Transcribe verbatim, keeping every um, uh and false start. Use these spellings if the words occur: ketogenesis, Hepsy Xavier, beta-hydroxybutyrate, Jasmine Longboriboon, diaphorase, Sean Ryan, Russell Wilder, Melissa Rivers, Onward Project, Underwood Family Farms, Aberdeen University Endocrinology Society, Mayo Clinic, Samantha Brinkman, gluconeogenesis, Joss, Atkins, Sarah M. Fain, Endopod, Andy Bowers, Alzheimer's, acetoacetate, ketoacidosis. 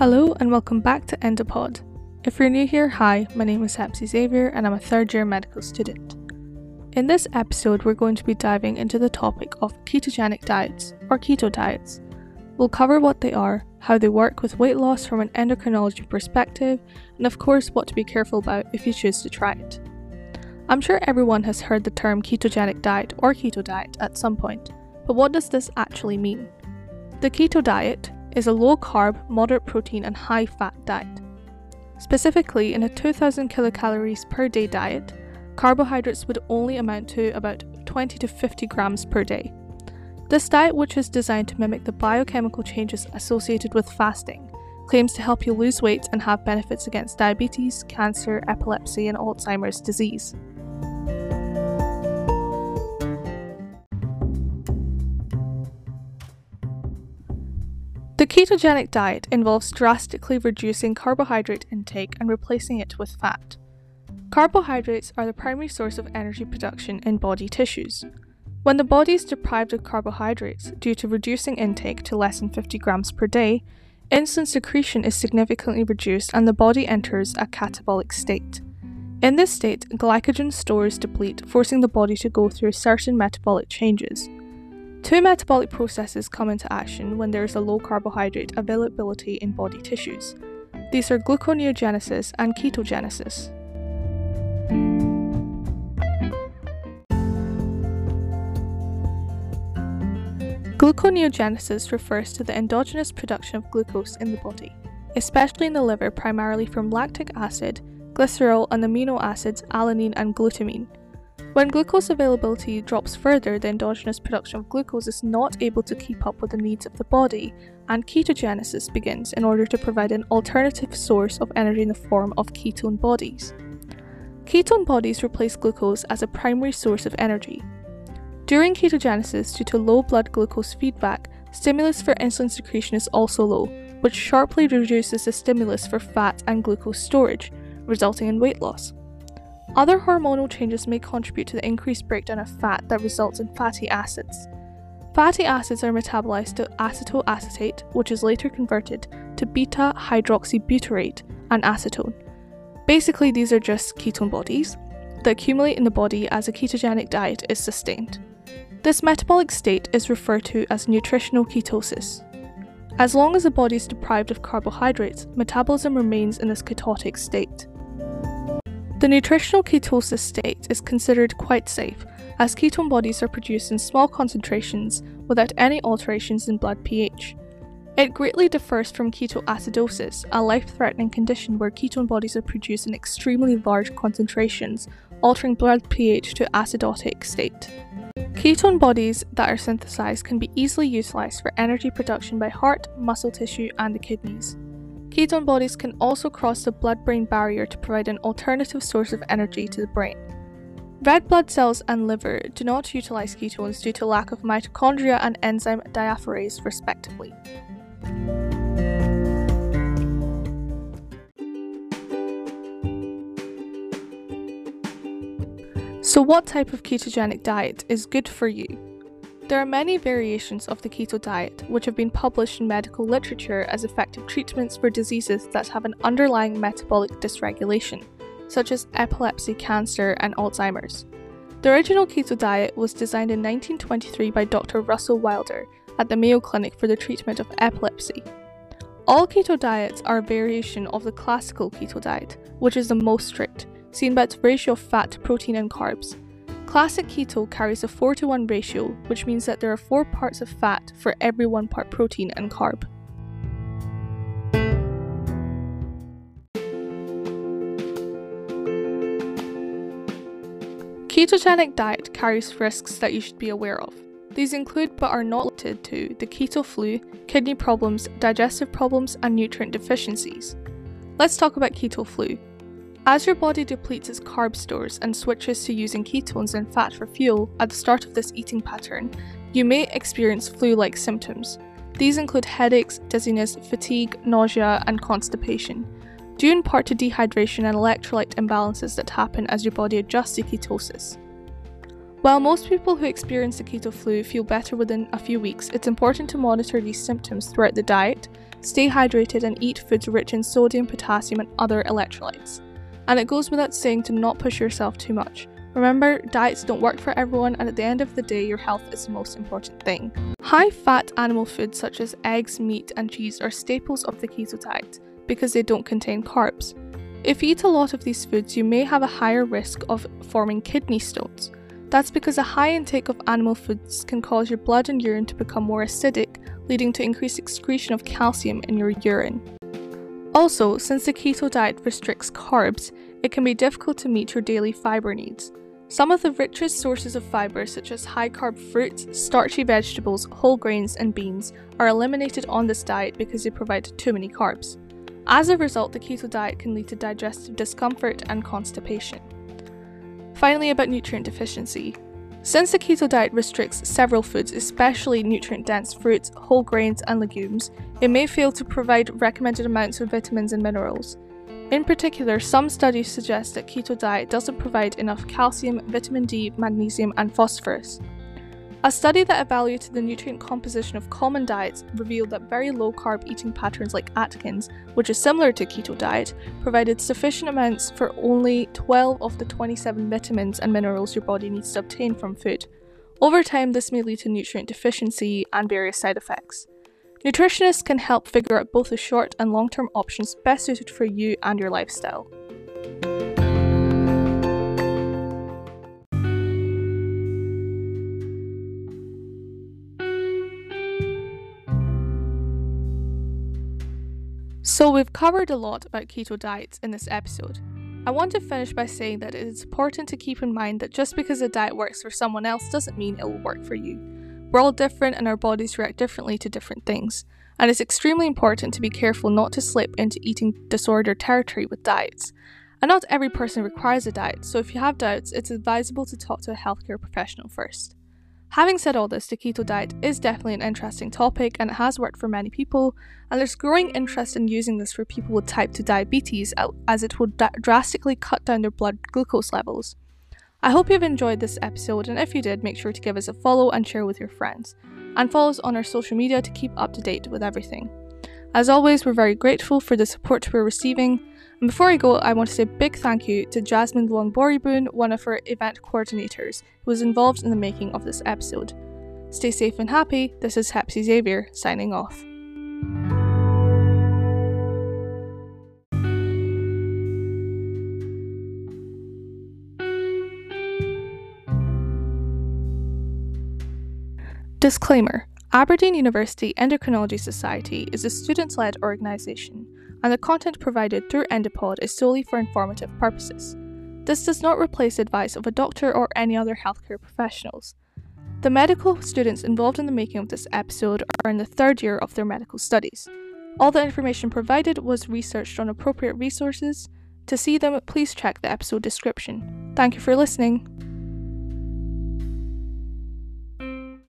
Hello and welcome back to Endopod. If you're new here, hi, my name is Hepsy Xavier and I'm a third year medical student. In this episode, we're going to be diving into the topic of ketogenic diets, or keto diets. We'll cover what they are, how they work with weight loss from an endocrinology perspective, and of course what to be careful about if you choose to try it. I'm sure everyone has heard the term ketogenic diet or keto diet at some point, but what does this actually mean? The keto diet is a low-carb, moderate-protein and high-fat diet. Specifically, in a two thousand kilocalories per day diet, carbohydrates would only amount to about twenty to fifty grams per day. This diet, which is designed to mimic the biochemical changes associated with fasting, claims to help you lose weight and have benefits against diabetes, cancer, epilepsy and Alzheimer's disease. The ketogenic diet involves drastically reducing carbohydrate intake and replacing it with fat. Carbohydrates are the primary source of energy production in body tissues. When the body is deprived of carbohydrates due to reducing intake to less than fifty grams per day, insulin secretion is significantly reduced and the body enters a catabolic state. In this state, glycogen stores deplete, forcing the body to go through certain metabolic changes. Two metabolic processes come into action when there is a low carbohydrate availability in body tissues. These are gluconeogenesis and ketogenesis. Gluconeogenesis refers to the endogenous production of glucose in the body, especially in the liver, primarily from lactic acid, glycerol and amino acids alanine and glutamine. When glucose availability drops further, the endogenous production of glucose is not able to keep up with the needs of the body, and ketogenesis begins in order to provide an alternative source of energy in the form of ketone bodies. Ketone bodies replace glucose as a primary source of energy. During ketogenesis, due to low blood glucose feedback, stimulus for insulin secretion is also low, which sharply reduces the stimulus for fat and glucose storage, resulting in weight loss. Other hormonal changes may contribute to the increased breakdown of fat that results in fatty acids. Fatty acids are metabolized to acetoacetate, which is later converted to beta-hydroxybutyrate and acetone. Basically, these are just ketone bodies that accumulate in the body as a ketogenic diet is sustained. This metabolic state is referred to as nutritional ketosis. As long as the body is deprived of carbohydrates, metabolism remains in this ketotic state. The nutritional ketosis state is considered quite safe, as ketone bodies are produced in small concentrations without any alterations in blood pH. It greatly differs from ketoacidosis, a life-threatening condition where ketone bodies are produced in extremely large concentrations, altering blood pH to acidotic state. Ketone bodies that are synthesized can be easily utilized for energy production by heart, muscle tissue, and the kidneys. Ketone bodies can also cross the blood-brain barrier to provide an alternative source of energy to the brain. Red blood cells and liver do not utilize ketones due to lack of mitochondria and enzyme diaphorase, respectively. So what type of ketogenic diet is good for you? There are many variations of the keto diet, which have been published in medical literature as effective treatments for diseases that have an underlying metabolic dysregulation, such as epilepsy, cancer, and Alzheimer's. The original keto diet was designed in nineteen twenty-three by Doctor Russell Wilder at the Mayo Clinic for the treatment of epilepsy. All keto diets are a variation of the classical keto diet, which is the most strict, seen by its ratio of fat to protein and carbs. Classic keto carries a four to one ratio, which means that there are four parts of fat for every one part protein and carb. Ketogenic diet carries risks that you should be aware of. These include, but are not limited to, the keto flu, kidney problems, digestive problems, and nutrient deficiencies. Let's talk about keto flu. As your body depletes its carb stores and switches to using ketones and fat for fuel at the start of this eating pattern, you may experience flu-like symptoms. These include headaches, dizziness, fatigue, nausea, and constipation, due in part to dehydration and electrolyte imbalances that happen as your body adjusts to ketosis. While most people who experience the keto flu feel better within a few weeks, it's important to monitor these symptoms throughout the diet, stay hydrated and eat foods rich in sodium, potassium and other electrolytes. And it goes without saying to not push yourself too much. Remember, diets don't work for everyone, and at the end of the day, your health is the most important thing. High-fat animal foods such as eggs, meat and cheese are staples of the keto diet because they don't contain carbs. If you eat a lot of these foods, you may have a higher risk of forming kidney stones. That's because a high intake of animal foods can cause your blood and urine to become more acidic, leading to increased excretion of calcium in your urine. Also, since the keto diet restricts carbs, it can be difficult to meet your daily fiber needs. Some of the richest sources of fiber, such as high-carb fruits, starchy vegetables, whole grains and beans, are eliminated on this diet because they provide too many carbs. As a result, the keto diet can lead to digestive discomfort and constipation. Finally, about nutrient deficiency. Since the keto diet restricts several foods, especially nutrient-dense fruits, whole grains and legumes, it may fail to provide recommended amounts of vitamins and minerals. In particular, some studies suggest that keto diet doesn't provide enough calcium, vitamin D, magnesium and phosphorus. A study that evaluated the nutrient composition of common diets revealed that very low-carb eating patterns like Atkins, which is similar to keto diet, provided sufficient amounts for only twelve of the twenty-seven vitamins and minerals your body needs to obtain from food. Over time, this may lead to nutrient deficiency and various side effects. Nutritionists can help figure out both the short and long-term options best suited for you and your lifestyle. So we've covered a lot about keto diets in this episode. I want to finish by saying that it is important to keep in mind that just because a diet works for someone else doesn't mean it will work for you. We're all different and our bodies react differently to different things, and it's extremely important to be careful not to slip into eating disorder territory with diets. And not every person requires a diet, so if you have doubts, it's advisable to talk to a healthcare professional first. Having said all this, the keto diet is definitely an interesting topic and it has worked for many people, and there's growing interest in using this for people with type two diabetes as it will da- drastically cut down their blood glucose levels. I hope you've enjoyed this episode, and if you did, make sure to give us a follow and share with your friends, and follow us on our social media to keep up to date with everything. As always, we're very grateful for the support we're receiving, and before I go, I want to say a big thank you to Jasmine Longboriboon, one of our event coordinators, who was involved in the making of this episode. Stay safe and happy. This is Hepsy Xavier, signing off. Disclaimer. Aberdeen University Endocrinology Society is a student-led organisation, and the content provided through Endopod is solely for informative purposes. This does not replace advice of a doctor or any other healthcare professionals. The medical students involved in the making of this episode are in the third year of their medical studies. All the information provided was researched on appropriate resources. To see them, please check the episode description. Thank you for listening.